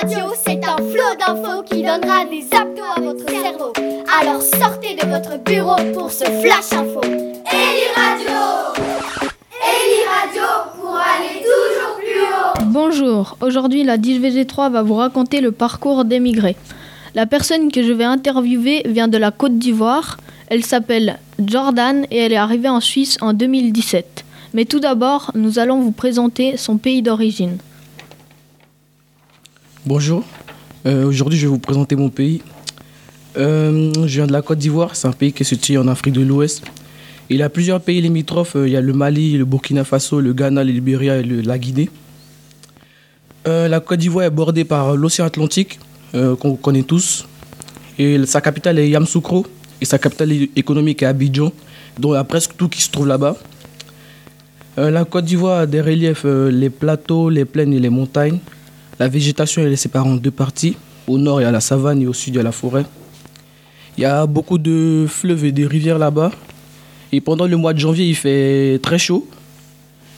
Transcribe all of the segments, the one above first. radio, c'est un flot d'infos qui donnera des abdos à votre cerveau. Alors sortez de votre bureau pour ce flash info. Eli Radio pour aller toujours plus haut. Bonjour, aujourd'hui la DJVG3 va vous raconter le parcours d'émigrés. La personne que je vais interviewer vient de la Côte d'Ivoire. Elle s'appelle Jordan et elle est arrivée en Suisse en 2017. Mais tout d'abord, nous allons vous présenter son pays d'origine. Bonjour, aujourd'hui je vais vous présenter mon pays. Je viens de la Côte d'Ivoire, c'est un pays qui se situe en Afrique de l'Ouest. Il y a plusieurs pays limitrophes, il y a le Mali, le Burkina Faso, le Ghana, le Liberia et la Guinée. La Côte d'Ivoire est bordée par l'océan Atlantique, qu'on connaît tous. Et sa capitale est Yamoussoukro, et sa capitale économique est Abidjan, dont il y a presque tout qui se trouve là-bas. La Côte d'Ivoire a des reliefs, les plateaux, les plaines et les montagnes. La végétation elle est séparée en deux parties. Au nord, il y a la savane et au sud, il y a la forêt. Il y a beaucoup de fleuves et de rivières là-bas. Et pendant le mois de janvier, il fait très chaud.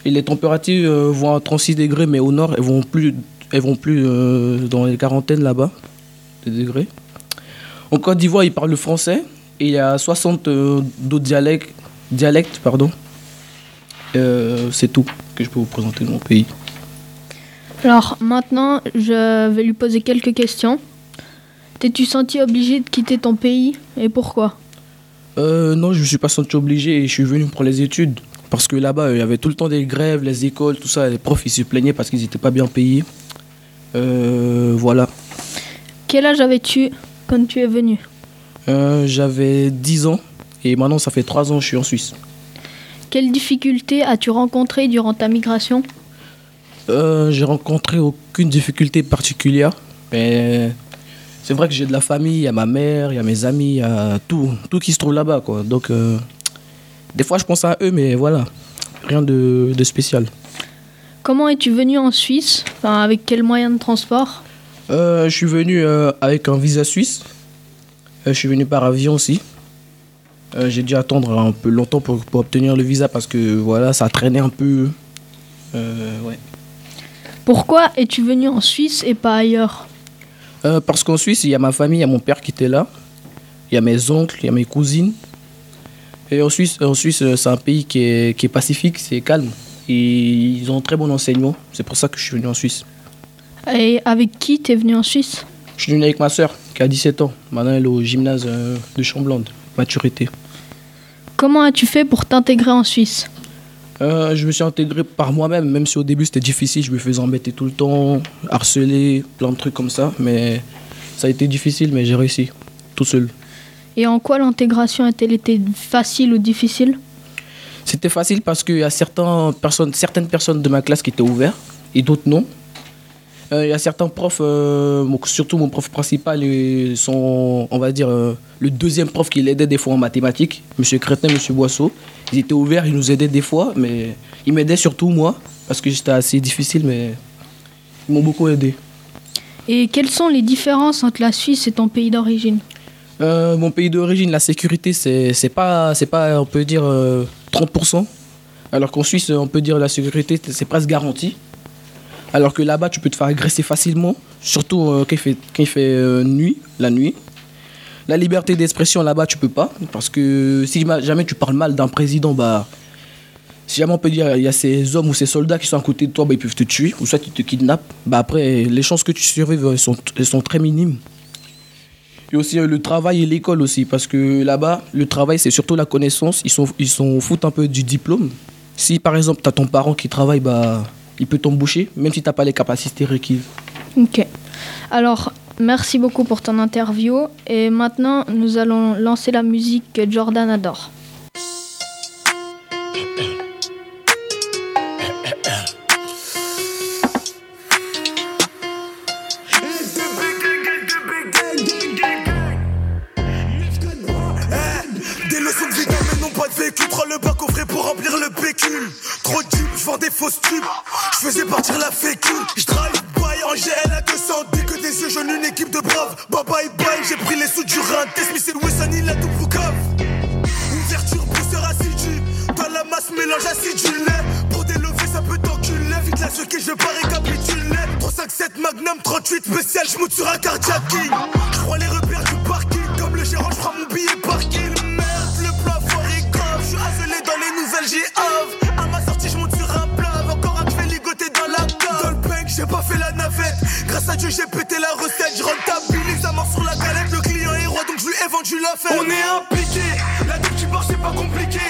Et les températures vont à 36 degrés, mais au nord, elles vont plus dans les quarantaines là-bas, de degrés. En Côte d'Ivoire, ils parlent le français. Et il y a 60 d'autres dialectes. C'est tout que je peux vous présenter de mon pays. Alors maintenant, je vais lui poser quelques questions. T'es-tu senti obligé de quitter ton pays et pourquoi ? Non, je ne me suis pas senti obligé et je suis venu pour les études. Parce que là-bas, il y avait tout le temps des grèves, les écoles, tout ça. Les profs, ils se plaignaient parce qu'ils n'étaient pas bien payés. Voilà. Quel âge avais-tu quand tu es venu ? J'avais 10 ans et maintenant, ça fait 3 ans que je suis en Suisse. Quelles difficultés as-tu rencontrées durant ta migration ? J'ai rencontré aucune difficulté particulière. Mais c'est vrai que j'ai de la famille, il y a ma mère, il y a mes amis, il y a tout qui se trouve là-bas, quoi. Donc, des fois, je pense à eux, mais voilà, rien de spécial. Comment es-tu venu en Suisse ? Enfin, avec quel moyen de transport ? Je suis venu avec un visa suisse. Je suis venu par avion aussi. J'ai dû attendre un peu longtemps pour obtenir le visa parce que voilà, ça traînait un peu. Ouais. Pourquoi es-tu venu en Suisse et pas ailleurs ? Parce qu'en Suisse, il y a ma famille, il y a mon père qui était là, il y a mes oncles, il y a mes cousines. Et en Suisse c'est un pays qui est pacifique, c'est calme. Et ils ont un très bon enseignement, c'est pour ça que je suis venu en Suisse. Et avec qui tu es venu en Suisse ? Je suis venu avec ma sœur qui a 17 ans. Maintenant, elle est au gymnase de Chamblande, maturité. Comment as-tu fait pour t'intégrer en Suisse ? Je me suis intégré par moi-même, même si au début c'était difficile, je me faisais embêter tout le temps, harceler, plein de trucs comme ça. Mais ça a été difficile, mais j'ai réussi, tout seul. Et en quoi l'intégration a-t-elle été facile ou difficile ? C'était facile parce qu'il y a certaines personnes de ma classe qui étaient ouvertes et d'autres non. Il y a certains profs, surtout mon prof principal, le deuxième prof qui l'aidait des fois en mathématiques, M. Créten, M. Boisseau. Ils étaient ouverts, ils nous aidaient des fois, mais ils m'aidaient surtout moi, parce que c'était assez difficile, mais ils m'ont beaucoup aidé. Et quelles sont les différences entre la Suisse et ton pays d'origine ? Mon pays d'origine, la sécurité, c'est pas on peut dire, 30%, alors qu'en Suisse, on peut dire la sécurité, c'est presque garanti. Alors que là-bas, tu peux te faire agresser facilement, surtout quand il fait nuit, la nuit. La liberté d'expression, là-bas, tu peux pas. Parce que si jamais tu parles mal d'un président, si jamais on peut dire il y a ces hommes ou ces soldats qui sont à côté de toi, ils peuvent te tuer, ou soit ils te kidnappent. Après, les chances que tu survives, elles sont très minimes. Et aussi le travail et l'école aussi, parce que là-bas, le travail, c'est surtout la connaissance. Ils sont foutent un peu du diplôme. Si, par exemple, tu as ton parent qui travaille, il peut t'embaucher, même si tu n'as pas les capacités requises. Ok. Alors, merci beaucoup pour ton interview. Et maintenant, nous allons lancer la musique que Jordan adore. Des leçons de vie mais non pas de vécu. Prends le bac au frais pour remplir le pécule. Trop de tubes, je vends des fausses tubes. Je faisais partir la fécule. Je drive by en GL à 200. Dès que des yeux jaunes, une équipe de braves. Bye bye bye, j'ai pris les sous du rein. Tess, Miss Wilson, il a tout pour cave. Ouverture, pousseur assidue. Dans la masse, mélange acidulé. Pour délever, ça peut t'enculer. Vite la ce qui je pars récapitulé. 3, 5, 7, Magnum. Magnum 38 spécial, je me tue un cardiaque. Je prends les repères du parking, comme le gérant, je prends mon billet parking. Merde, le plafond est grave, je suis avalé dans les nouvelles G.A.V. À ma sortie, je me tue un plave, encore un que je fais ligoter dans la cave. Dans le bank, j'ai pas fait la navette, grâce à Dieu, j'ai pété la recette. Je rentabilise à mort sur la galette, le client est roi, donc je lui ai vendu l'affaire. On est impliqué, la dette qui part, c'est pas compliqué.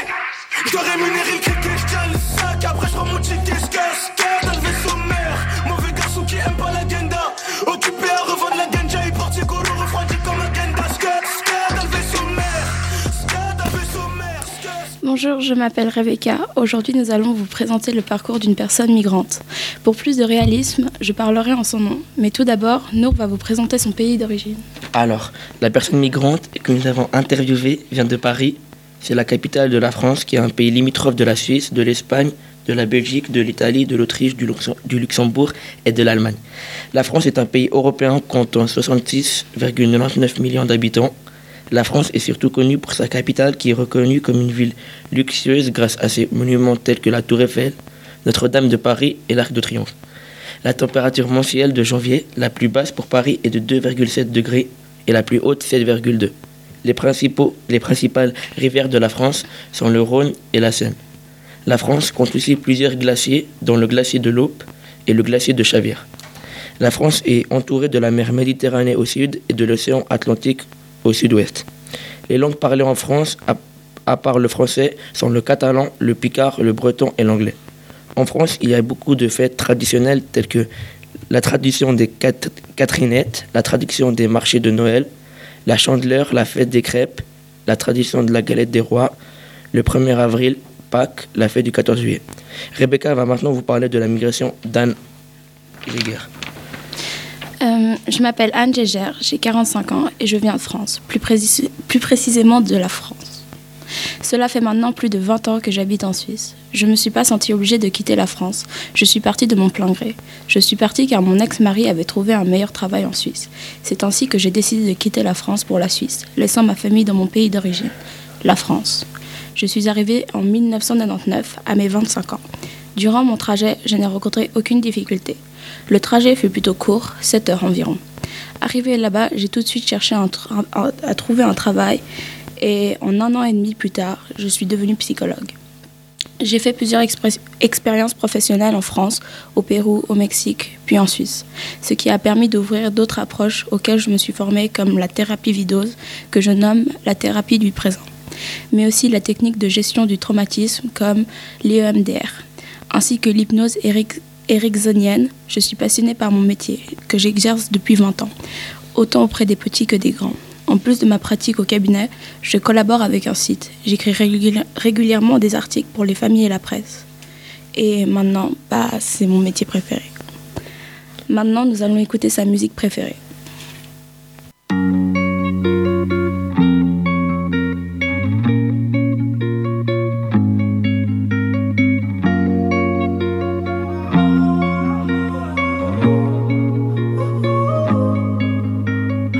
Je dois rémunérer le criquet, je tiens le sac, après je prends mon ticket, je casse, dans le vaisseau mère. Mauvais garçon qui aime pas l'agenda, occupé à revendre la ganja, il porte ses colos refroidis comme un genda, dans le vaisseau mère, dans le vaisseau mère. Bonjour, je m'appelle Rebecca. Aujourd'hui, nous allons vous présenter le parcours d'une personne migrante. Pour plus de réalisme, je parlerai en son nom, mais tout d'abord, Nour va vous présenter son pays d'origine. Alors, la personne migrante que nous avons interviewée vient de Paris. C'est la capitale de la France, qui est un pays limitrophe de la Suisse, de l'Espagne, de la Belgique, de l'Italie, de l'Autriche, du Luxembourg et de l'Allemagne. La France est un pays européen comptant 66,99 millions d'habitants. La France est surtout connue pour sa capitale, qui est reconnue comme une ville luxueuse grâce à ses monuments tels que la Tour Eiffel, Notre-Dame de Paris et l'Arc de Triomphe. La température mensuelle de janvier, la plus basse pour Paris, est de 2,7 degrés et la plus haute 7,2. Les principales rivières de la France sont le Rhône et la Seine. La France compte aussi plusieurs glaciers, dont le glacier de l'Aube et le glacier de Chavière. La France est entourée de la mer Méditerranée au sud et de l'océan Atlantique au sud-ouest. Les langues parlées en France, à part le français, sont le catalan, le picard, le breton et l'anglais. En France, il y a beaucoup de fêtes traditionnelles telles que la tradition des Catherinettes, la tradition des marchés de Noël, la Chandeleur, la fête des crêpes, la tradition de la galette des rois, le 1er avril, Pâques, la fête du 14 juillet. Rebecca va maintenant vous parler de la migration d'Anne Geiger. Je m'appelle Anne Geiger, j'ai 45 ans et je viens de France, plus précisément de la France. Cela fait maintenant plus de 20 ans que j'habite en Suisse. Je ne me suis pas sentie obligée de quitter la France. Je suis partie de mon plein gré. Je suis partie car mon ex-mari avait trouvé un meilleur travail en Suisse. C'est ainsi que j'ai décidé de quitter la France pour la Suisse, laissant ma famille dans mon pays d'origine, la France. Je suis arrivée en 1999, à mes 25 ans. Durant mon trajet, je n'ai rencontré aucune difficulté. Le trajet fut plutôt court, 7 heures environ. Arrivée là-bas, j'ai tout de suite cherché à trouver un travail. Et en un an et demi plus tard, je suis devenue psychologue. J'ai fait plusieurs expériences professionnelles en France, au Pérou, au Mexique, puis en Suisse, ce qui a permis d'ouvrir d'autres approches auxquelles je me suis formée, comme la thérapie vidose, que je nomme la thérapie du présent, mais aussi la technique de gestion du traumatisme, comme l'EMDR, ainsi que l'hypnose ericksonienne. Je suis passionnée par mon métier, que j'exerce depuis 20 ans, autant auprès des petits que des grands. En plus de ma pratique au cabinet, je collabore avec un site. J'écris régulièrement des articles pour les familles et la presse. Et maintenant, c'est mon métier préféré. Maintenant, nous allons écouter sa musique préférée.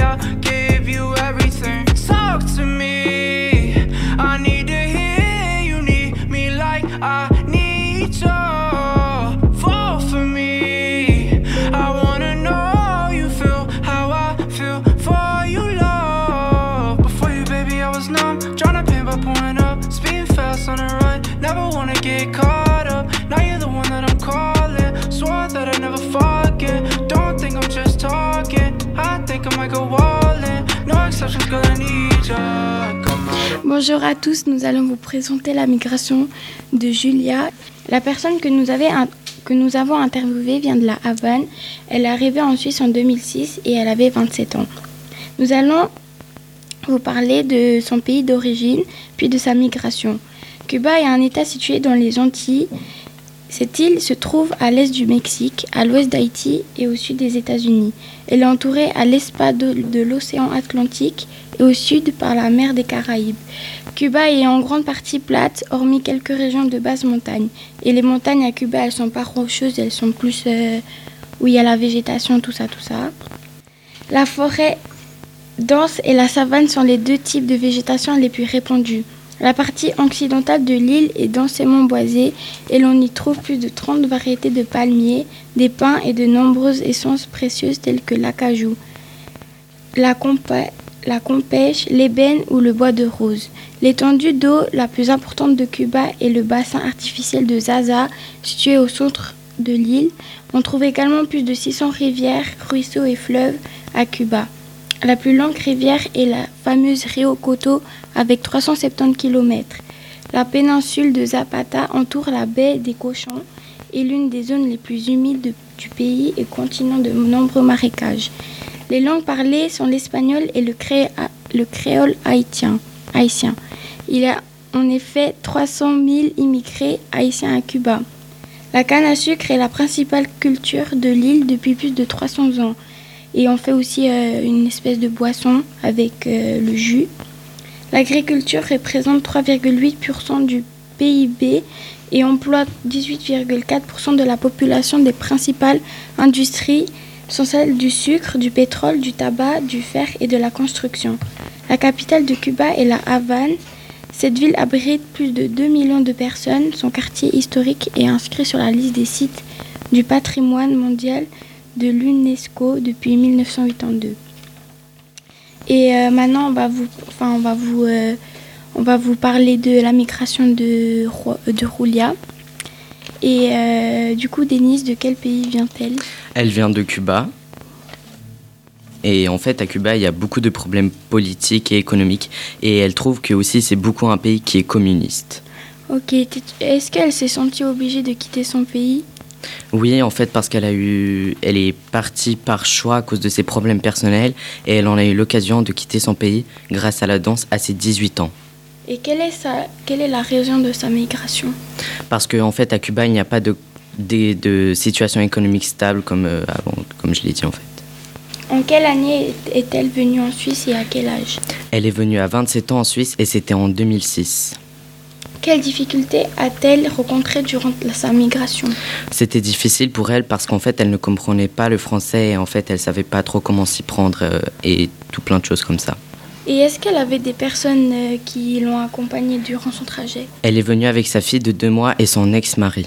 I'll give you everything. Talk to me, I need to hear you need me like I need you. Bonjour à tous, nous allons vous présenter la migration de Julia. La personne que nous avons interviewée vient de la Havane. Elle est arrivée en Suisse en 2006 et elle avait 27 ans. Nous allons vous parler de son pays d'origine, puis de sa migration. Cuba est un État situé dans les Antilles Cette île se trouve à l'est du Mexique, à l'ouest d'Haïti et au sud des États-Unis. Elle est entourée à l'est de l'océan Atlantique et au sud par la mer des Caraïbes. Cuba est en grande partie plate, hormis quelques régions de basse montagne. Et les montagnes à Cuba, elles ne sont pas rocheuses, elles sont plus où il y a la végétation, tout ça. La forêt dense et la savane sont les deux types de végétation les plus répandus. La partie occidentale de l'île est densément boisée et l'on y trouve plus de 30 variétés de palmiers, des pins et de nombreuses essences précieuses telles que l'acajou, la compêche, l'ébène ou le bois de rose. L'étendue d'eau la plus importante de Cuba est le bassin artificiel de Zaza, situé au centre de l'île. On trouve également plus de 600 rivières, ruisseaux et fleuves à Cuba. La plus longue rivière est la fameuse Rio Coto avec 370 km. La péninsule de Zapata entoure la baie des Cochons et l'une des zones les plus humides du pays et continent de nombreux marécages. Les langues parlées sont l'espagnol et le créole haïtien. Il y a en effet 300 000 immigrés haïtiens à Cuba. La canne à sucre est la principale culture de l'île depuis plus de 300 ans. Et on fait aussi une espèce de boisson avec le jus. L'agriculture représente 3,8% du PIB et emploie 18,4% de la population. Des principales industries sont celles du sucre, du pétrole, du tabac, du fer et de la construction. La capitale de Cuba est la Havane. Cette ville abrite plus de 2 millions de personnes. Son quartier historique est inscrit sur la liste des sites du patrimoine mondial de l'UNESCO depuis 1982. Et maintenant, on va vous parler de la migration de Julia. Et du coup, Denise, de quel pays vient-elle ? Elle vient de Cuba. Et en fait, à Cuba, il y a beaucoup de problèmes politiques et économiques. Et elle trouve que aussi, c'est beaucoup un pays qui est communiste. Ok. Est-ce qu'elle s'est sentie obligée de quitter son pays ? Oui, en fait, parce elle est partie par choix à cause de ses problèmes personnels et elle en a eu l'occasion de quitter son pays grâce à la danse à ses 18 ans. Et quelle est la raison de sa migration ? Parce qu'en fait, à Cuba, il n'y a pas de situation économique stable comme je l'ai dit en fait. En quelle année est-elle venue en Suisse et à quel âge ? Elle est venue à 27 ans en Suisse et c'était en 2006. Quelles difficultés a-t-elle rencontrées durant sa migration ? C'était difficile pour elle parce qu'en fait, elle ne comprenait pas le français et en fait, elle ne savait pas trop comment s'y prendre et tout plein de choses comme ça. Et est-ce qu'elle avait des personnes qui l'ont accompagnée durant son trajet ? Elle est venue avec sa fille de 2 mois et son ex-mari.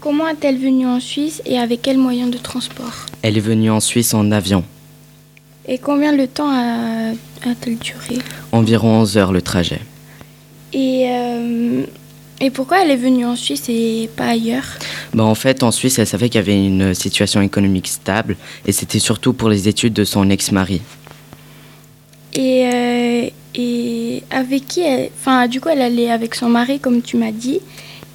Comment est-elle venue en Suisse et avec quels moyens de transport ? Elle est venue en Suisse en avion. Et combien de temps a-t-elle duré ? Environ 11 heures le trajet. Et pourquoi elle est venue en Suisse et pas ailleurs ? En fait, en Suisse, elle savait qu'il y avait une situation économique stable et c'était surtout pour les études de son ex-mari. Et avec qui elle... Enfin, du coup, elle allait avec son mari, comme tu m'as dit.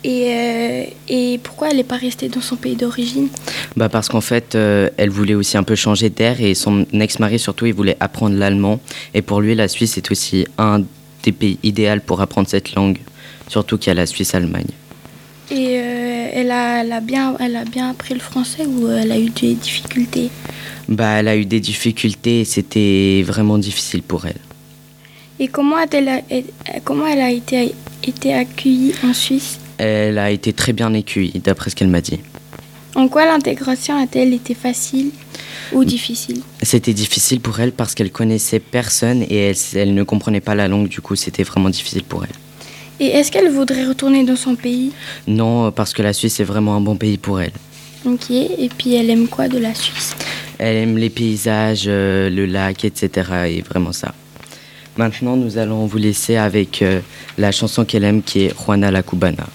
Et pourquoi elle n'est pas restée dans son pays d'origine ? Parce qu'en fait, elle voulait aussi un peu changer d'air et son ex-mari, surtout, il voulait apprendre l'allemand. Et pour lui, la Suisse est aussi un des pays idéal pour apprendre cette langue, surtout qu'il y a la Suisse-Allemagne. Et elle a bien appris le français ou elle a eu des difficultés ? Elle a eu des difficultés et c'était vraiment difficile pour elle. Et comment elle a été accueillie en Suisse ? Elle a été très bien accueillie, d'après ce qu'elle m'a dit. En quoi l'intégration a-t-elle été facile ou difficile ? C'était difficile pour elle parce qu'elle connaissait personne et elle ne comprenait pas la langue, du coup c'était vraiment difficile pour elle. Et est-ce qu'elle voudrait retourner dans son pays ? Non, parce que la Suisse est vraiment un bon pays pour elle. Ok, et puis elle aime quoi de la Suisse ? Elle aime les paysages, le lac, etc. et vraiment ça. Maintenant nous allons vous laisser avec la chanson qu'elle aime qui est Juana la Cubana.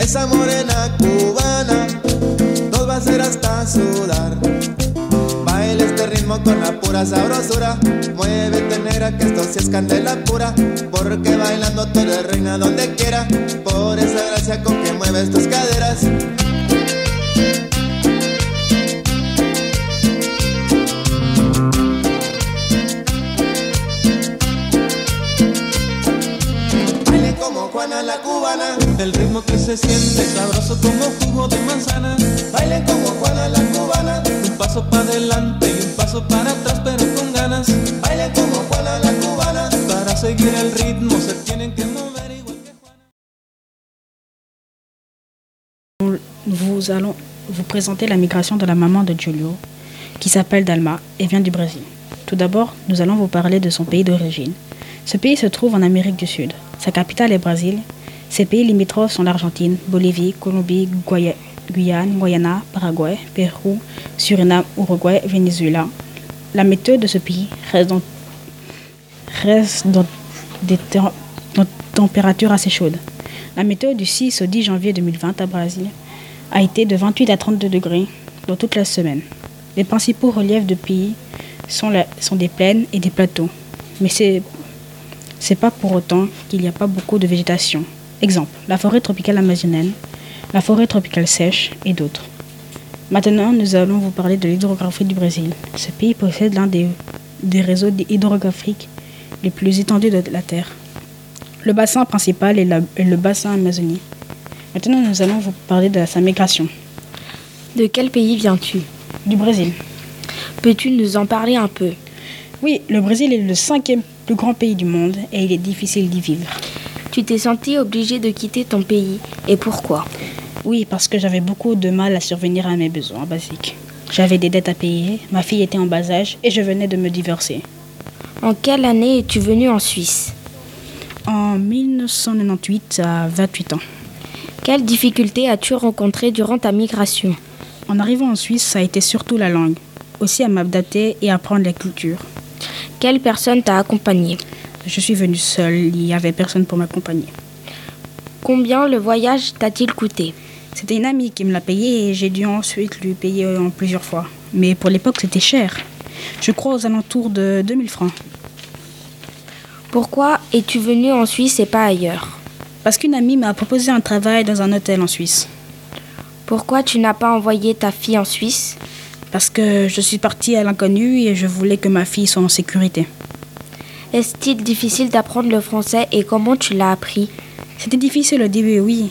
Esa morena este ritmo con la pura sabrosura. Muévete negra que esto sí es candela pura, porque bailando tú eres reina donde quiera, por esa gracia con que mueves tus caderas. Juana la Cubana, el ritmo que se siente sabroso como jugo de manzana. Baile como Juana la Cubana, un paso para adelante y un paso para atrás pero con ganas. Baile como Juana la Cubana, para seguir el ritmo se tienen que mover igual que Juana. Nous allons vous présenter la migration de la maman de Julio, qui s'appelle Dalma et vient du Brésil. Tout d'abord, nous allons vous parler de son pays d'origine. Ce pays se trouve en Amérique du Sud. Sa capitale est Brésil. Ses pays limitrophes sont l'Argentine, Bolivie, Colombie, Guyane, Guyana, Paraguay, Pérou, Suriname, Uruguay, Venezuela. La méthode de ce pays reste dans températures assez chaudes. La météo du 6 au 10 janvier 2020 à Brésil a été de 28 à 32 degrés dans toute la semaine. Les principaux reliefs du pays sont des plaines et des plateaux, mais c'est pas pour autant qu'il n'y a pas beaucoup de végétation. Exemple, la forêt tropicale amazonienne, la forêt tropicale sèche et d'autres. Maintenant, nous allons vous parler de l'hydrographie du Brésil. Ce pays possède l'un des réseaux hydrographiques les plus étendus de la Terre. Le bassin principal est le bassin amazonien. Maintenant, nous allons vous parler de sa migration. De quel pays viens-tu ? Du Brésil. Peux-tu nous en parler un peu ? Oui, le Brésil est le 5e plus grand pays du monde et il est difficile d'y vivre. Tu t'es senti obligée de quitter ton pays et pourquoi ? Oui, parce que j'avais beaucoup de mal à survenir à mes besoins basiques. J'avais des dettes à payer, ma fille était en bas âge et je venais de me divorcer. En quelle année es-tu venue en Suisse ? En 1998, à 28 ans. Quelles difficultés as-tu rencontrées durant ta migration ? En arrivant en Suisse, ça a été surtout la langue, aussi à m'adapter et apprendre la culture. Quelle personne t'a accompagnée ? Je suis venue seule, il n'y avait personne pour m'accompagner. Combien le voyage t'a-t-il coûté ? C'était une amie qui me l'a payé et j'ai dû ensuite lui payer en plusieurs fois. Mais pour l'époque, c'était cher. Je crois aux alentours de 2000 francs. Pourquoi es-tu venue en Suisse et pas ailleurs ? Parce qu'une amie m'a proposé un travail dans un hôtel en Suisse. Pourquoi tu n'as pas envoyé ta fille en Suisse ? Parce que je suis partie à l'inconnu et je voulais que ma fille soit en sécurité. Est-il difficile d'apprendre le français et comment tu l'as appris ? C'était difficile au début, oui.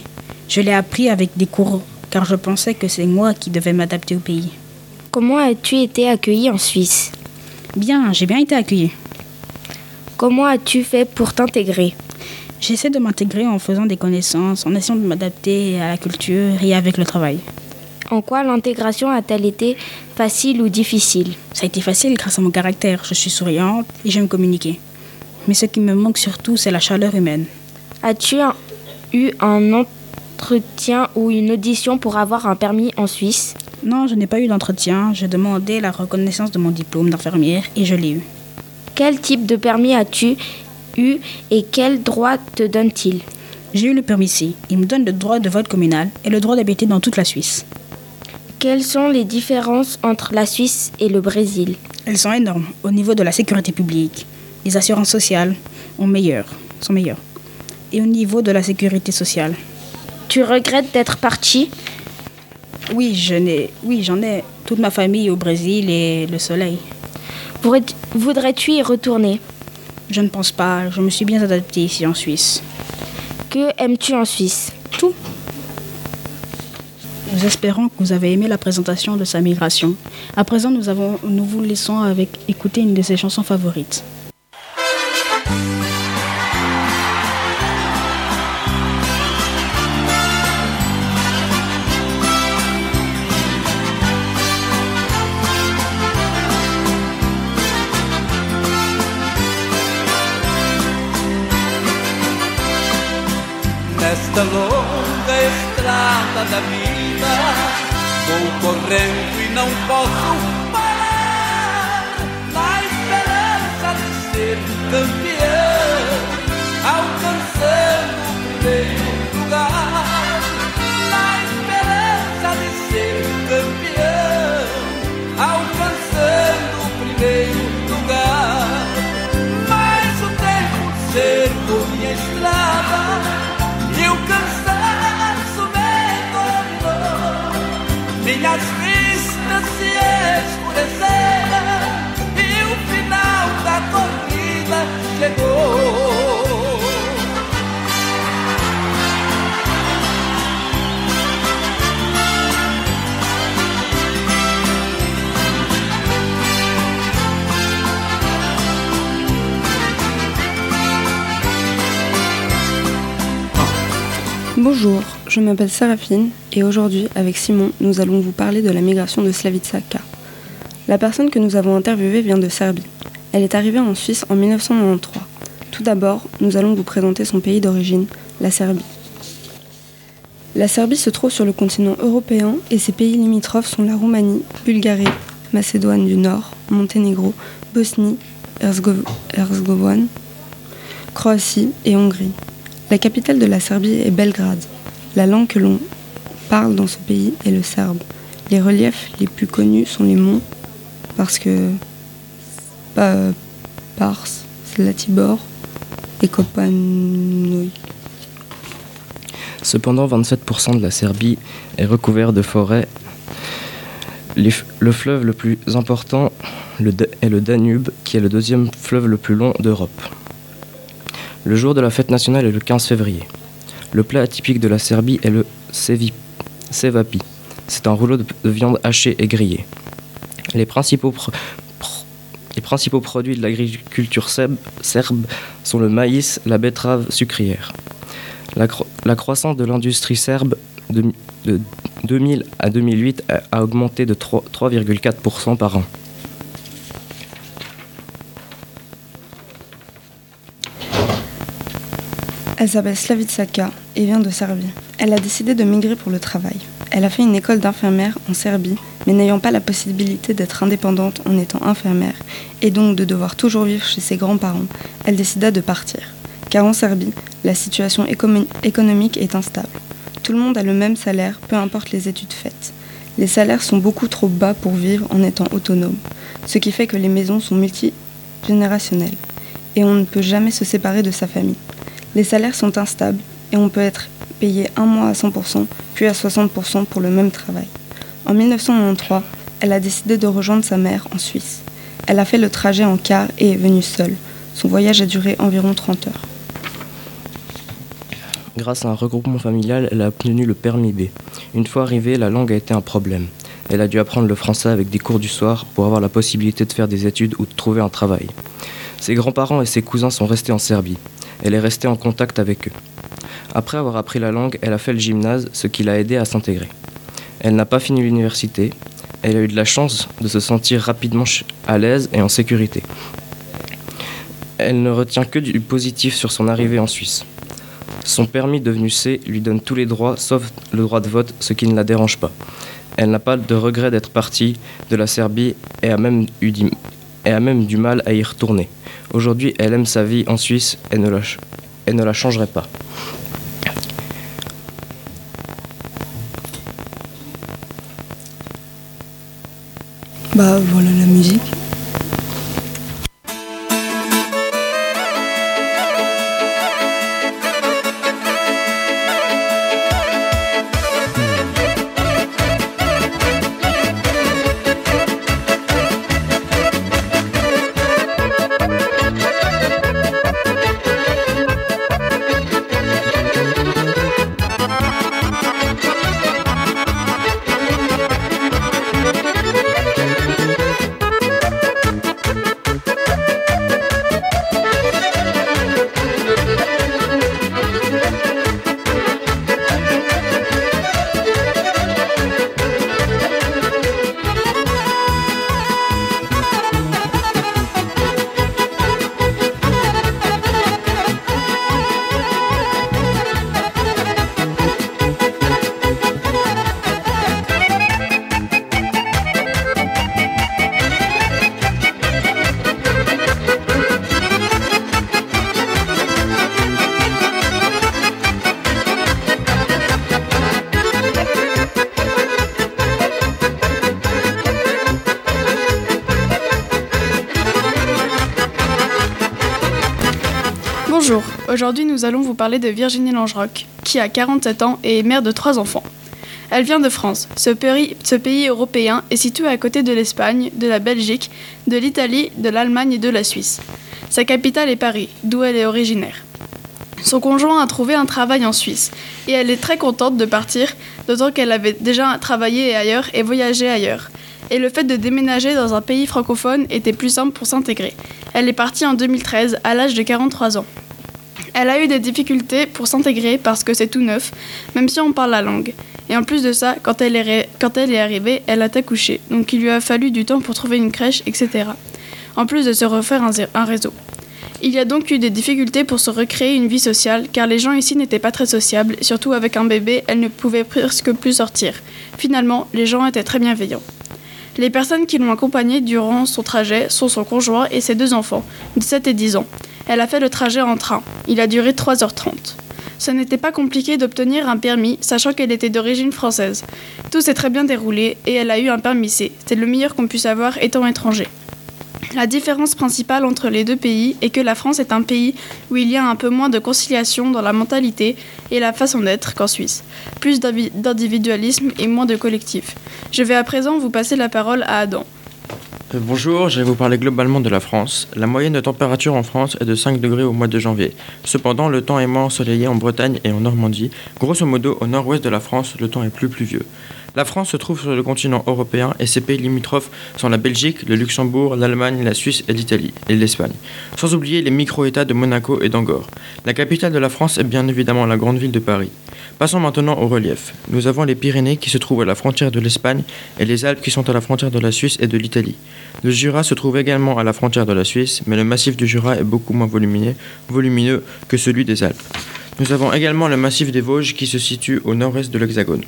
Je l'ai appris avec des cours, car je pensais que c'est moi qui devais m'adapter au pays. Comment as-tu été accueillie en Suisse ? Bien, j'ai bien été accueillie. Comment as-tu fait pour t'intégrer ? J'essaie de m'intégrer en faisant des connaissances, en essayant de m'adapter à la culture et avec le travail. En quoi l'intégration a-t-elle été facile ou difficile ? Ça a été facile grâce à mon caractère. Je suis souriante et j'aime communiquer. Mais ce qui me manque surtout, c'est la chaleur humaine. As-tu eu un entretien ou une audition pour avoir un permis en Suisse ? Non, je n'ai pas eu d'entretien. J'ai demandé la reconnaissance de mon diplôme d'infirmière et je l'ai eu. Quel type de permis as-tu eu et quel droit te donne-t-il ? J'ai eu le permis C. Il me donne le droit de vote communal et le droit d'habiter dans toute la Suisse. Quelles sont les différences entre la Suisse et le Brésil ? Elles sont énormes. Au niveau de la sécurité publique, les assurances sociales sont meilleures. Et au niveau de la sécurité sociale. Tu regrettes d'être partie ? Oui, j'en ai toute ma famille au Brésil et le soleil. Voudrais-tu y retourner ? Je ne pense pas. Je me suis bien adaptée ici en Suisse. Que aimes-tu en Suisse ? Tout. Nous espérons que vous avez aimé la présentation de sa migration. À présent, nous vous laissons écouter une de ses chansons favorites. Nesta longa estrada da vida vou correndo e não posso parar, na esperança de ser campeão, alcançando o primeiro lugar. Na esperança de ser campeão, alcançando o Bonjour, je m'appelle Séraphine et aujourd'hui, avec Simon, nous allons vous parler de la migration de Slavitsaka. La personne que nous avons interviewée vient de Serbie. Elle est arrivée en Suisse en 1993. Tout d'abord, nous allons vous présenter son pays d'origine, la Serbie. La Serbie se trouve sur le continent européen et ses pays limitrophes sont la Roumanie, Bulgarie, Macédoine du Nord, Monténégro, Bosnie, Herzégovine, Croatie et Hongrie. La capitale de la Serbie est Belgrade. La langue que l'on parle dans ce pays est le serbe. Les reliefs les plus connus sont les monts, Pars, Zlatibor et Kopanoï. Cependant, 27% de la Serbie est recouvert de forêts. Le fleuve le plus important est le Danube, qui est le deuxième fleuve le plus long d'Europe. Le jour de la fête nationale est le 15 février. Le plat atypique de la Serbie est le sevapi. C'est un rouleau de viande hachée et grillée. Les principaux produits de l'agriculture serbe sont le maïs, la betterave sucrière. La croissance de l'industrie serbe de 2000 à 2008 a augmenté de 3,4% par an. Elle s'appelle Slavitsaka et vient de Serbie. Elle a décidé de migrer pour le travail. Elle a fait une école d'infirmière en Serbie, mais n'ayant pas la possibilité d'être indépendante en étant infirmière, et donc de devoir toujours vivre chez ses grands-parents, elle décida de partir. Car en Serbie, la situation économique est instable. Tout le monde a le même salaire, peu importe les études faites. Les salaires sont beaucoup trop bas pour vivre en étant autonome, ce qui fait que les maisons sont multigénérationnelles, et on ne peut jamais se séparer de sa famille. Les salaires sont instables et on peut être payé un mois à 100%, puis à 60% pour le même travail. En 1993, elle a décidé de rejoindre sa mère en Suisse. Elle a fait le trajet en car et est venue seule. Son voyage a duré environ 30 heures. Grâce à un regroupement familial, elle a obtenu le permis B. Une fois arrivée, la langue a été un problème. Elle a dû apprendre le français avec des cours du soir pour avoir la possibilité de faire des études ou de trouver un travail. Ses grands-parents et ses cousins sont restés en Serbie. Elle est restée en contact avec eux. Après avoir appris la langue, elle a fait le gymnase, ce qui l'a aidée à s'intégrer. Elle n'a pas fini l'université. Elle a eu de la chance de se sentir rapidement à l'aise et en sécurité. Elle ne retient que du positif sur son arrivée en Suisse. Son permis devenu C lui donne tous les droits, sauf le droit de vote, ce qui ne la dérange pas. Elle n'a pas de regret d'être partie de la Serbie et a même du mal à y retourner. Aujourd'hui, elle aime sa vie en Suisse et ne la changerait pas. Bah voilà la musique. Bonjour, aujourd'hui nous allons vous parler de Virginie Langerock, qui a 47 ans et est mère de 3 enfants. Elle vient de France. Ce pays européen est situé à côté de l'Espagne, de la Belgique, de l'Italie, de l'Allemagne et de la Suisse. Sa capitale est Paris, d'où elle est originaire. Son conjoint a trouvé un travail en Suisse et elle est très contente de partir, d'autant qu'elle avait déjà travaillé ailleurs et voyagé ailleurs. Et le fait de déménager dans un pays francophone était plus simple pour s'intégrer. Elle est partie en 2013 à l'âge de 43 ans. Elle a eu des difficultés pour s'intégrer parce que c'est tout neuf, même si on parle la langue. Et en plus de ça, quand elle est arrivée, elle était couchée, donc il lui a fallu du temps pour trouver une crèche, etc. En plus de se refaire un réseau. Il y a donc eu des difficultés pour se recréer une vie sociale, car les gens ici n'étaient pas très sociables, surtout avec un bébé, elle ne pouvait presque plus sortir. Finalement, les gens étaient très bienveillants. Les personnes qui l'ont accompagnée durant son trajet sont son conjoint et ses deux enfants, de 7 et 10 ans. Elle a fait le trajet en train. Il a duré 3h30. Ça n'était pas compliqué d'obtenir un permis, sachant qu'elle était d'origine française. Tout s'est très bien déroulé et elle a eu un permis C. C'est le meilleur qu'on puisse avoir étant étranger. La différence principale entre les deux pays est que la France est un pays où il y a un peu moins de conciliation dans la mentalité et la façon d'être qu'en Suisse. Plus d'individualisme et moins de collectif. Je vais à présent vous passer la parole à Adam. Bonjour, je vais vous parler globalement de la France. La moyenne de température en France est de 5 degrés au mois de janvier. Cependant, le temps est moins ensoleillé en Bretagne et en Normandie. Grosso modo, au nord-ouest de la France, le temps est plus pluvieux. La France se trouve sur le continent européen et ses pays limitrophes sont la Belgique, le Luxembourg, l'Allemagne, la Suisse et l'Italie, et l'Espagne. Sans oublier les micro-États de Monaco et d'Andorre. La capitale de la France est bien évidemment la grande ville de Paris. Passons maintenant au relief. Nous avons les Pyrénées qui se trouvent à la frontière de l'Espagne et les Alpes qui sont à la frontière de la Suisse et de l'Italie. Le Jura se trouve également à la frontière de la Suisse, mais le massif du Jura est beaucoup moins volumineux que celui des Alpes. Nous avons également le massif des Vosges qui se situe au nord-est de l'Hexagone.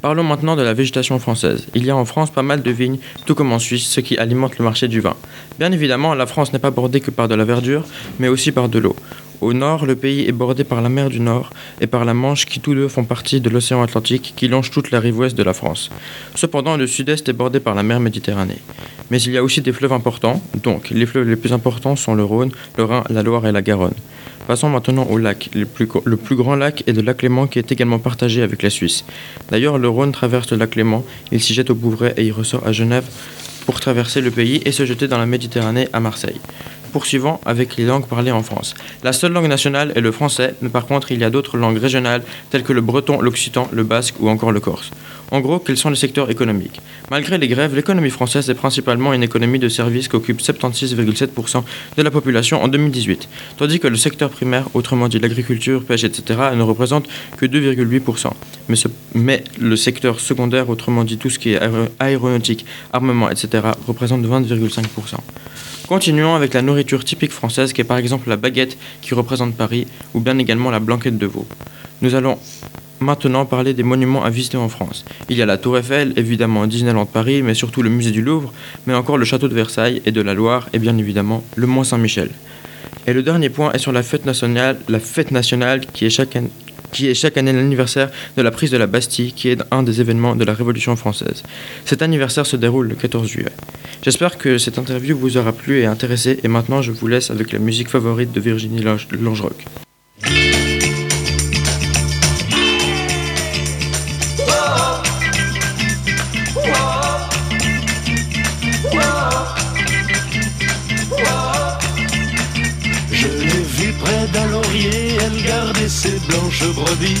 Parlons maintenant de la végétation française. Il y a en France pas mal de vignes, tout comme en Suisse, ce qui alimente le marché du vin. Bien évidemment, la France n'est pas bordée que par de la verdure, mais aussi par de l'eau. Au nord, le pays est bordé par la mer du Nord et par la Manche qui tous deux font partie de l'océan Atlantique qui longe toute la rive ouest de la France. Cependant, le sud-est est bordé par la mer Méditerranée. Mais il y a aussi des fleuves importants, donc les fleuves les plus importants sont le Rhône, le Rhin, la Loire et la Garonne. Passons maintenant au lac. Le plus grand lac est le lac Léman qui est également partagé avec la Suisse. D'ailleurs, le Rhône traverse le lac Léman, il s'y jette au Bouvray et y ressort à Genève pour traverser le pays et se jeter dans la Méditerranée à Marseille. Poursuivant avec les langues parlées en France. La seule langue nationale est le français, mais par contre il y a d'autres langues régionales telles que le breton, l'occitan, le basque ou encore le corse. En gros, quels sont les secteurs économiques ? Malgré les grèves, l'économie française est principalement une économie de services qui occupe 76,7% de la population en 2018, tandis que le secteur primaire, autrement dit l'agriculture, pêche, etc., ne représente que 2,8%. Mais le secteur secondaire, autrement dit tout ce qui est aéronautique, armement, etc., représente 20,5%. Continuons avec la nourriture typique française qui est par exemple la baguette qui représente Paris ou bien également la blanquette de veau. Nous allons maintenant parler des monuments à visiter en France. Il y a la Tour Eiffel, évidemment Disneyland Paris, mais surtout le musée du Louvre, mais encore le château de Versailles et de la Loire et bien évidemment le Mont Saint-Michel. Et le dernier point est sur la fête nationale qui est chaque année l'anniversaire de la prise de la Bastille, qui est un des événements de la Révolution française. Cet anniversaire se déroule le 14 juillet. J'espère que cette interview vous aura plu et intéressé, et maintenant je vous laisse avec la musique favorite de Virginie Langerock. Ses blanches brebis,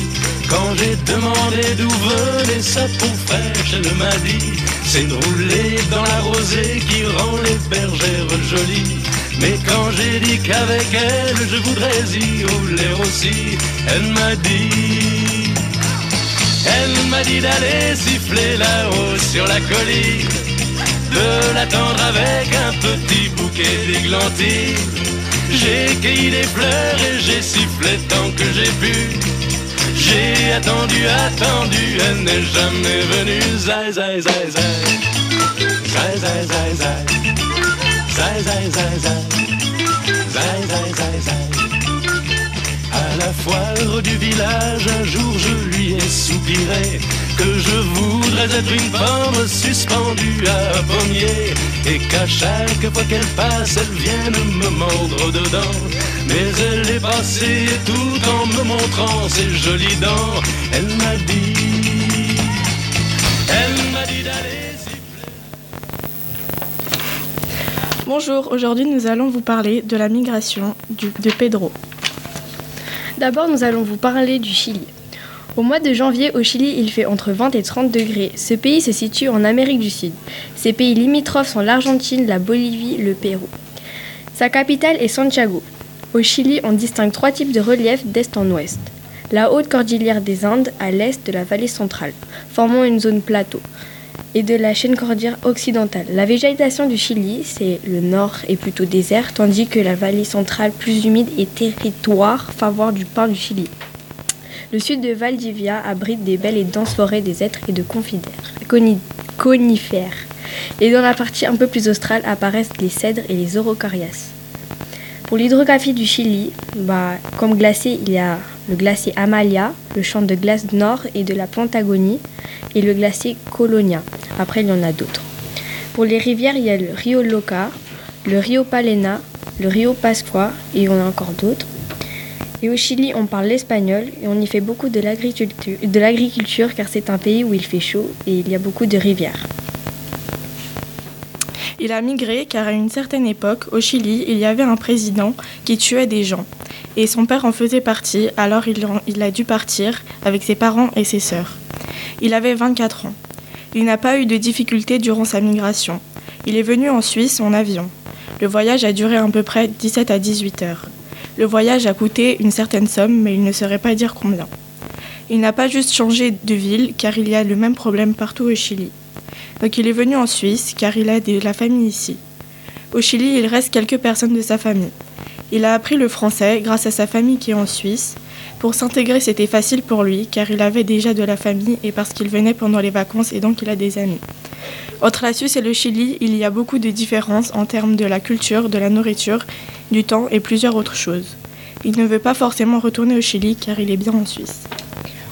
quand j'ai demandé d'où venait sa peau fraîche, elle m'a dit c'est de rouler dans la rosée qui rend les bergères jolies. Mais quand j'ai dit qu'avec elle je voudrais y rouler aussi, elle m'a dit d'aller siffler là-haut sur la colline, de l'attendre avec un petit bouquet d'églantines. J'ai cueilli des fleurs et j'ai sifflé tant que j'ai pu. J'ai attendu, elle n'est jamais venue. Zai, zai, zai, zai. Zai, zai, zai, zai. Zai, zai, zai, zai. Zai, zai, zai, zai. À la foire du village, un jour je lui ai soupiré que je voudrais être une pomme suspendue à un pommier, et qu'à chaque fois qu'elle passe, elle vient de me mordre dedans. Mais elle est passée tout en me montrant ses jolies dents. Elle m'a dit d'aller siffler. Bonjour, aujourd'hui nous allons vous parler de la migration de Pedro. D'abord nous allons vous parler du Chili. Au mois de janvier, au Chili, il fait entre 20 et 30 degrés. Ce pays se situe en Amérique du Sud. Ses pays limitrophes sont l'Argentine, la Bolivie, le Pérou. Sa capitale est Santiago. Au Chili, on distingue trois types de reliefs d'est en ouest. La haute cordillère des Andes à l'est de la vallée centrale, formant une zone plateau, et de la chaîne cordillère occidentale. La végétation du Chili, c'est le nord est plutôt désert, tandis que la vallée centrale plus humide est territoire faveur du pin du Chili. Le sud de Valdivia abrite des belles et denses forêts des hêtres et de conifères. Et dans la partie un peu plus australe apparaissent les cèdres et les araucarias. Pour l'hydrographie du Chili, comme glacier, il y a le glacier Amalia, le champ de glace du Nord et de la Patagonie, et le glacier Colonia. Après, il y en a d'autres. Pour les rivières, il y a le Rio Loca, le Rio Palena, le Rio Pascua, et on a encore d'autres. Et au Chili, on parle l'espagnol et on y fait beaucoup de l'agriculture car c'est un pays où il fait chaud et il y a beaucoup de rivières. Il a migré car à une certaine époque, au Chili, il y avait un président qui tuait des gens. Et son père en faisait partie, alors il a dû partir avec ses parents et ses sœurs. Il avait 24 ans. Il n'a pas eu de difficultés durant sa migration. Il est venu en Suisse en avion. Le voyage a duré à peu près 17 à 18 heures. Le voyage a coûté une certaine somme, mais il ne saurait pas dire combien. Il n'a pas juste changé de ville car il y a le même problème partout au Chili. Donc il est venu en Suisse car il a de la famille ici. Au Chili, il reste quelques personnes de sa famille. Il a appris le français grâce à sa famille qui est en Suisse. Pour s'intégrer, c'était facile pour lui car il avait déjà de la famille et parce qu'il venait pendant les vacances et donc il a des amis. Entre la Suisse et le Chili, il y a beaucoup de différences en termes de la culture, de la nourriture, du temps et plusieurs autres choses. Il ne veut pas forcément retourner au Chili car il est bien en Suisse.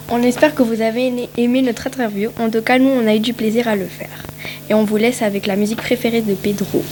On espère que vous avez aimé notre interview. En tout cas, nous, on a eu du plaisir à le faire. Et on vous laisse avec la musique préférée de Pedro.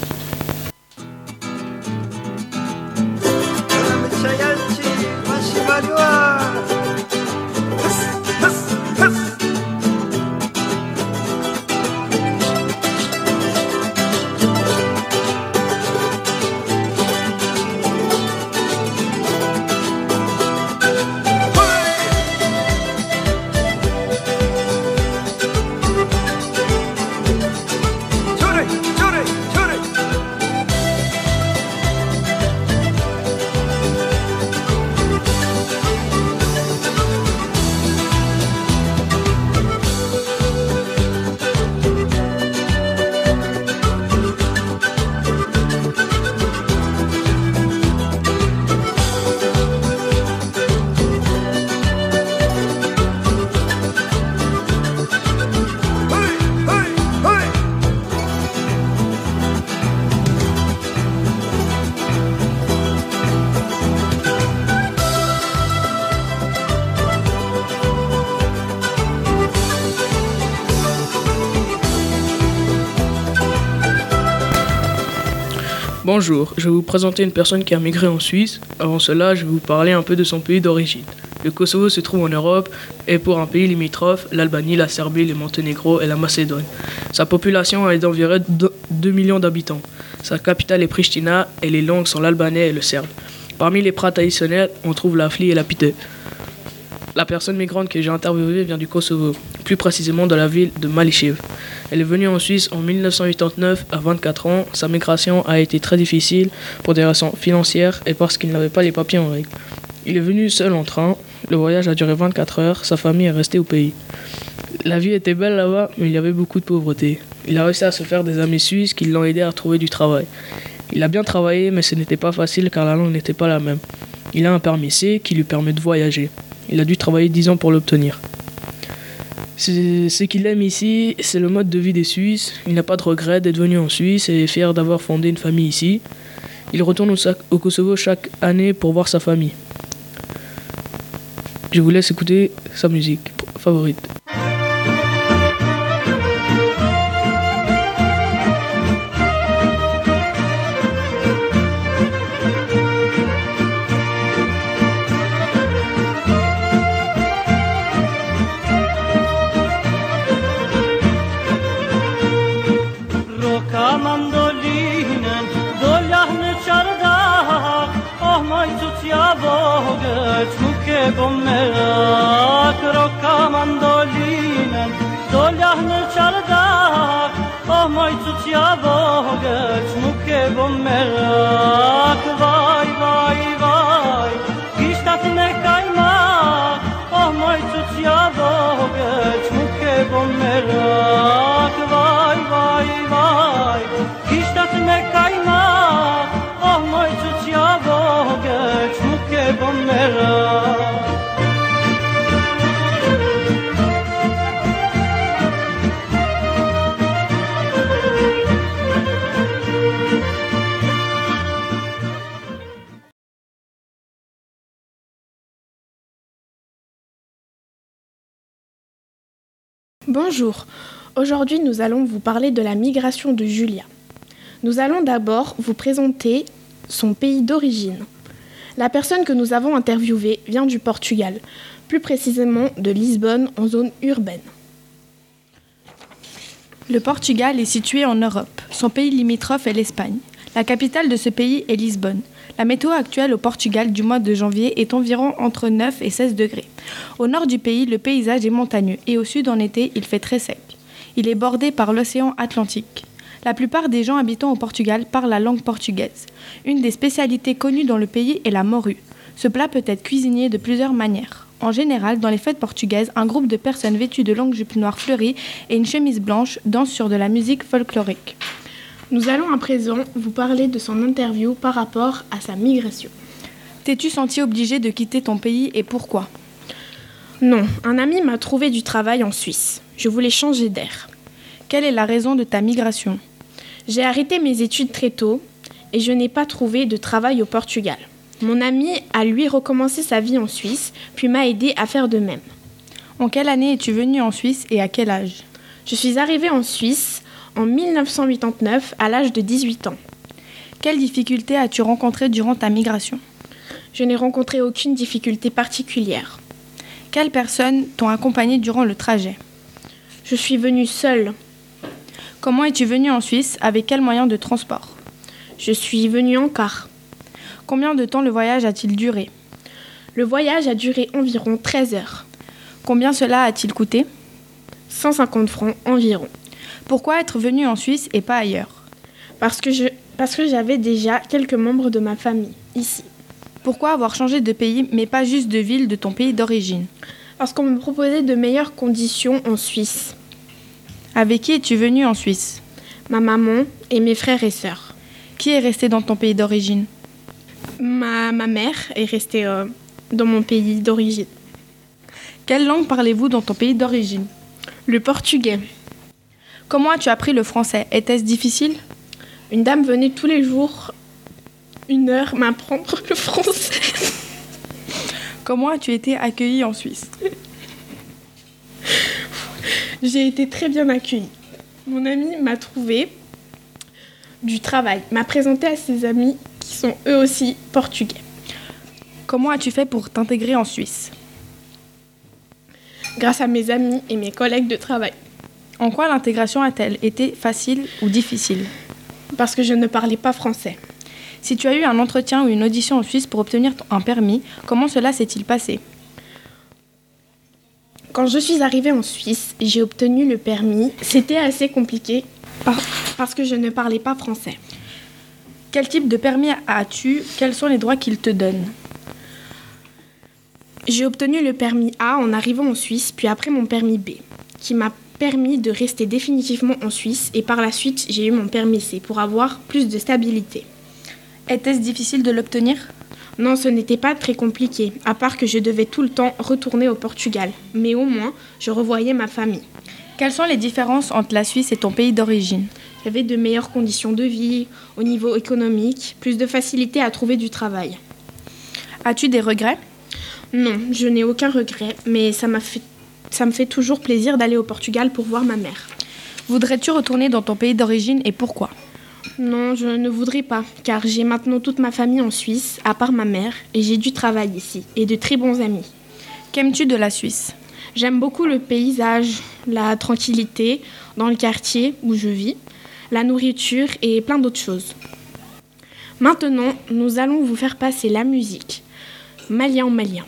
Bonjour, je vais vous présenter une personne qui a migré en Suisse. Avant cela, je vais vous parler un peu de son pays d'origine. Le Kosovo se trouve en Europe et pour un pays limitrophe, l'Albanie, la Serbie, le Monténégro et la Macédoine. Sa population est d'environ 2 millions d'habitants. Sa capitale est Pristina et les langues sont l'albanais et le serbe. Parmi les plats traditionnels, on trouve la fli et la pite. La personne migrante que j'ai interviewée vient du Kosovo, plus précisément de la ville de Malichev. Elle est venue en Suisse en 1989 à 24 ans. Sa migration a été très difficile pour des raisons financières et parce qu'il n'avait pas les papiers en règle. Il est venu seul en train. Le voyage a duré 24 heures. Sa famille est restée au pays. La vie était belle là-bas, mais il y avait beaucoup de pauvreté. Il a réussi à se faire des amis suisses qui l'ont aidé à trouver du travail. Il a bien travaillé, mais ce n'était pas facile car la langue n'était pas la même. Il a un permis C qui lui permet de voyager. Il a dû travailler 10 ans pour l'obtenir. Ce qu'il aime ici, c'est le mode de vie des Suisses. Il n'a pas de regrets d'être venu en Suisse et est fier d'avoir fondé une famille ici. Il retourne au Kosovo chaque année pour voir sa famille. Je vous laisse écouter sa musique favorite. Vay vay vay. Bonjour, aujourd'hui nous allons vous parler de la migration de Julia. Nous allons d'abord vous présenter son pays d'origine. La personne que nous avons interviewée vient du Portugal, plus précisément de Lisbonne en zone urbaine. Le Portugal est situé en Europe. Son pays limitrophe est l'Espagne. La capitale de ce pays est Lisbonne. La météo actuelle au Portugal du mois de janvier est environ entre 9 et 16 degrés. Au nord du pays, le paysage est montagneux et au sud, en été, il fait très sec. Il est bordé par l'océan Atlantique. La plupart des gens habitant au Portugal parlent la langue portugaise. Une des spécialités connues dans le pays est la morue. Ce plat peut être cuisiné de plusieurs manières. En général, dans les fêtes portugaises, un groupe de personnes vêtues de longues jupes noires fleuries et une chemise blanche danse sur de la musique folklorique. Nous allons à présent vous parler de son interview par rapport à sa migration. T'es-tu senti obligée de quitter ton pays et pourquoi ? Non, un ami m'a trouvé du travail en Suisse. Je voulais changer d'air. Quelle est la raison de ta migration ? J'ai arrêté mes études très tôt et je n'ai pas trouvé de travail au Portugal. Mon ami a lui recommencé sa vie en Suisse, puis m'a aidé à faire de même. En quelle année es-tu venue en Suisse et à quel âge ? Je suis arrivée en Suisse en 1989 à l'âge de 18 ans. Quelles difficultés as-tu rencontrées durant ta migration ? Je n'ai rencontré aucune difficulté particulière. Quelles personnes t'ont accompagnée durant le trajet ? Je suis venue seule. Comment es-tu venue en Suisse ? Avec quels moyens de transport ? Je suis venue en car. Combien de temps le voyage a-t-il duré ? Le voyage a duré environ 13 heures. Combien cela a-t-il coûté ? 150 francs environ. Pourquoi être venu en Suisse et pas ailleurs ? Parce que j'avais déjà quelques membres de ma famille ici. Pourquoi avoir changé de pays mais pas juste de ville de ton pays d'origine ? Parce qu'on me proposait de meilleures conditions en Suisse. Avec qui es-tu venu en Suisse ? Ma maman et mes frères et sœurs. Qui est resté dans ton pays d'origine ? Ma mère est restée dans mon pays d'origine. Quelle langue parlez-vous dans ton pays d'origine ? Le portugais. Comment as-tu appris le français ? Était-ce difficile ? Une dame venait tous les jours, une heure, m'apprendre le français. Comment as-tu été accueillie en Suisse ? J'ai été très bien accueillie. Mon ami m'a trouvé du travail, m'a présenté à ses amis qui sont eux aussi portugais. Comment as-tu fait pour t'intégrer en Suisse ? Grâce à mes amis et mes collègues de travail. En quoi l'intégration a-t-elle été facile ou difficile ? Parce que je ne parlais pas français. Si tu as eu un entretien ou une audition en Suisse pour obtenir un permis, comment cela s'est-il passé ? Quand je suis arrivée en Suisse et j'ai obtenu le permis, c'était assez compliqué parce que je ne parlais pas français. Quel type de permis as-tu ? Quels sont les droits qu'il te donne ? J'ai obtenu le permis A en arrivant en Suisse, puis après mon permis B, qui m'a permis de rester définitivement en Suisse, et par la suite, j'ai eu mon permis C pour avoir plus de stabilité. Était-ce difficile de l'obtenir ? Non, ce n'était pas très compliqué, à part que je devais tout le temps retourner au Portugal. Mais au moins, je revoyais ma famille. Quelles sont les différences entre la Suisse et ton pays d'origine ? Il y avait de meilleures conditions de vie, au niveau économique, plus de facilité à trouver du travail. As-tu des regrets ? Non, je n'ai aucun regret, mais ça me fait toujours plaisir d'aller au Portugal pour voir ma mère. Voudrais-tu retourner dans ton pays d'origine et pourquoi ? Non, je ne voudrais pas, car j'ai maintenant toute ma famille en Suisse, à part ma mère, et j'ai du travail ici, et de très bons amis. Qu'aimes-tu de la Suisse ? J'aime beaucoup le paysage, la tranquillité dans le quartier où je vis, la nourriture et plein d'autres choses. Maintenant, nous allons vous faire passer la musique. Malien en malien.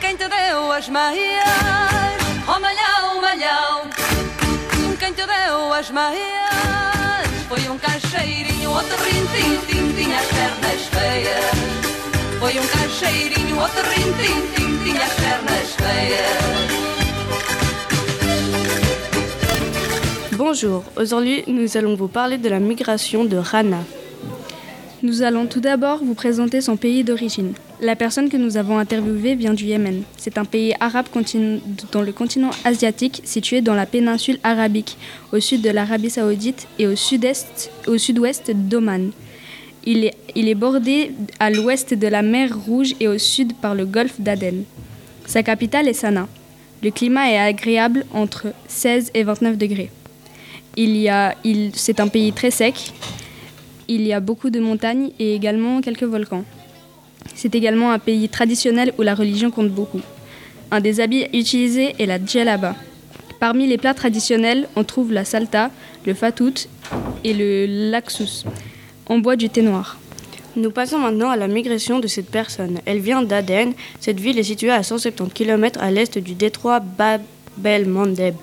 Quem te deu as meias? Oh malhão, malhão, caixeirinho, outro rintim-tim, as pernas feias. Foi caixeirinho, outro rintim-tim, tinha as pernas feias. Bonjour, aujourd'hui nous allons vous parler de la migration de Rana. Nous allons tout d'abord vous présenter son pays d'origine. La personne que nous avons interviewée vient du Yémen. C'est un pays arabe dans le continent asiatique, situé dans la péninsule arabique, au sud de l'Arabie saoudite et au sud-ouest d'Oman. Il est bordé à l'ouest de la mer Rouge et au sud par le golfe d'Aden. Sa capitale est Sanaa. Le climat est agréable entre 16 et 29 degrés. C'est un pays très sec. Il y a beaucoup de montagnes et également quelques volcans. C'est également un pays traditionnel où la religion compte beaucoup. Un des habits utilisés est la djellaba. Parmi les plats traditionnels, on trouve la salta, le fatout et le laxous. On boit du thé noir. Nous passons maintenant à la migration de cette personne. Elle vient d'Aden. Cette ville est située à 170 km à l'est du détroit Bab el-Mandeb.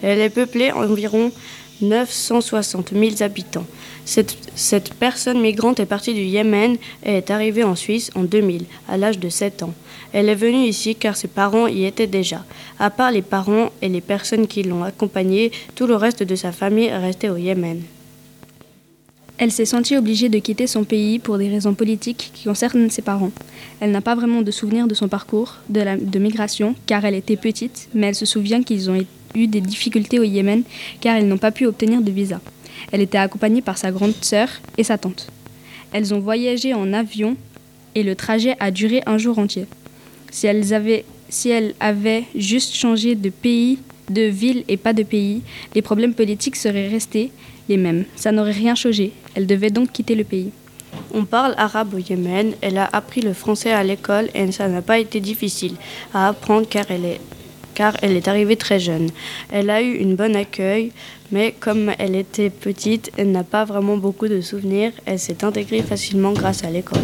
Elle est peuplée environ 960 000 habitants. Cette personne migrante est partie du Yémen et est arrivée en Suisse en 2000, à l'âge de 7 ans. Elle est venue ici car ses parents y étaient déjà. À part les parents et les personnes qui l'ont accompagnée, tout le reste de sa famille est resté au Yémen. Elle s'est sentie obligée de quitter son pays pour des raisons politiques qui concernent ses parents. Elle n'a pas vraiment de souvenir de son parcours de migration car elle était petite, mais elle se souvient qu'ils ont eu des difficultés au Yémen car ils n'ont pas pu obtenir de visa. Elle était accompagnée par sa grande sœur et sa tante. Elles ont voyagé en avion et le trajet a duré un jour entier. Si elles avaient juste changé de pays, de ville et pas de pays, les problèmes politiques seraient restés les mêmes. Ça n'aurait rien changé. Elles devaient donc quitter le pays. On parle arabe au Yémen. Elle a appris le français à l'école et ça n'a pas été difficile à apprendre car elle est arrivée très jeune. Elle a eu un bon accueil, mais comme elle était petite, elle n'a pas vraiment beaucoup de souvenirs. Elle s'est intégrée facilement grâce à l'école.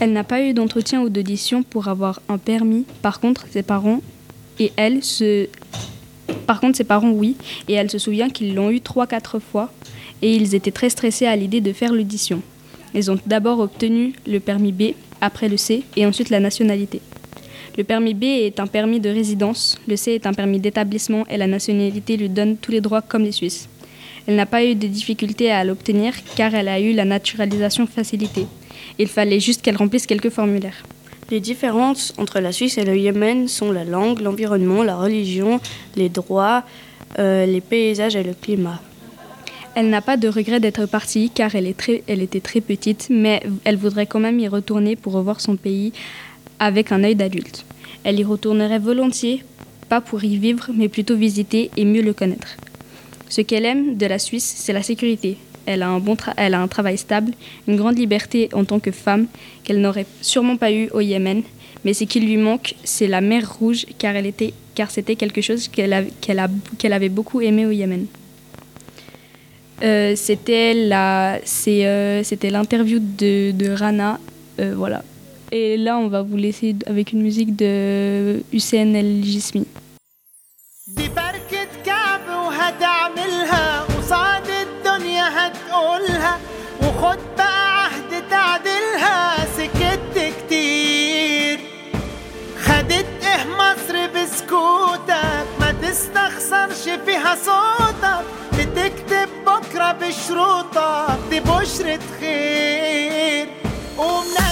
Elle n'a pas eu d'entretien ou d'audition pour avoir un permis. Par contre, ses parents, oui. Et elle se souvient qu'ils l'ont eu 3-4 fois. Et ils étaient très stressés à l'idée de faire l'audition. Ils ont d'abord obtenu le permis B, après le C, et ensuite la nationalité. Le permis B est un permis de résidence, le C est un permis d'établissement et la nationalité lui donne tous les droits comme les Suisses. Elle n'a pas eu de difficulté à l'obtenir car elle a eu la naturalisation facilitée. Il fallait juste qu'elle remplisse quelques formulaires. Les différences entre la Suisse et le Yémen sont la langue, l'environnement, la religion, les droits, les paysages et le climat. Elle n'a pas de regret d'être partie car elle était très petite, mais elle voudrait quand même y retourner pour revoir son pays avec un œil d'adulte. Elle y retournerait volontiers, pas pour y vivre, mais plutôt visiter et mieux le connaître. Ce qu'elle aime de la Suisse, c'est la sécurité. Elle a un travail stable, une grande liberté en tant que femme qu'elle n'aurait sûrement pas eue au Yémen. Mais ce qui lui manque, c'est la mer Rouge, car c'était quelque chose qu'elle avait beaucoup aimé au Yémen. C'était l'interview de Rana. Voilà. Et là, on va vous laisser avec une musique de Hussein El Jismi. ببركة كعب وهتعملها وصعد الدنيا هتقولها وخد بقى عهد تعدلها سكت كتير خدت ايه مصر بسكوتك ما تستخسرش فيها صوتك بتكتب بكرة بشروطك دي بشرة خير قوم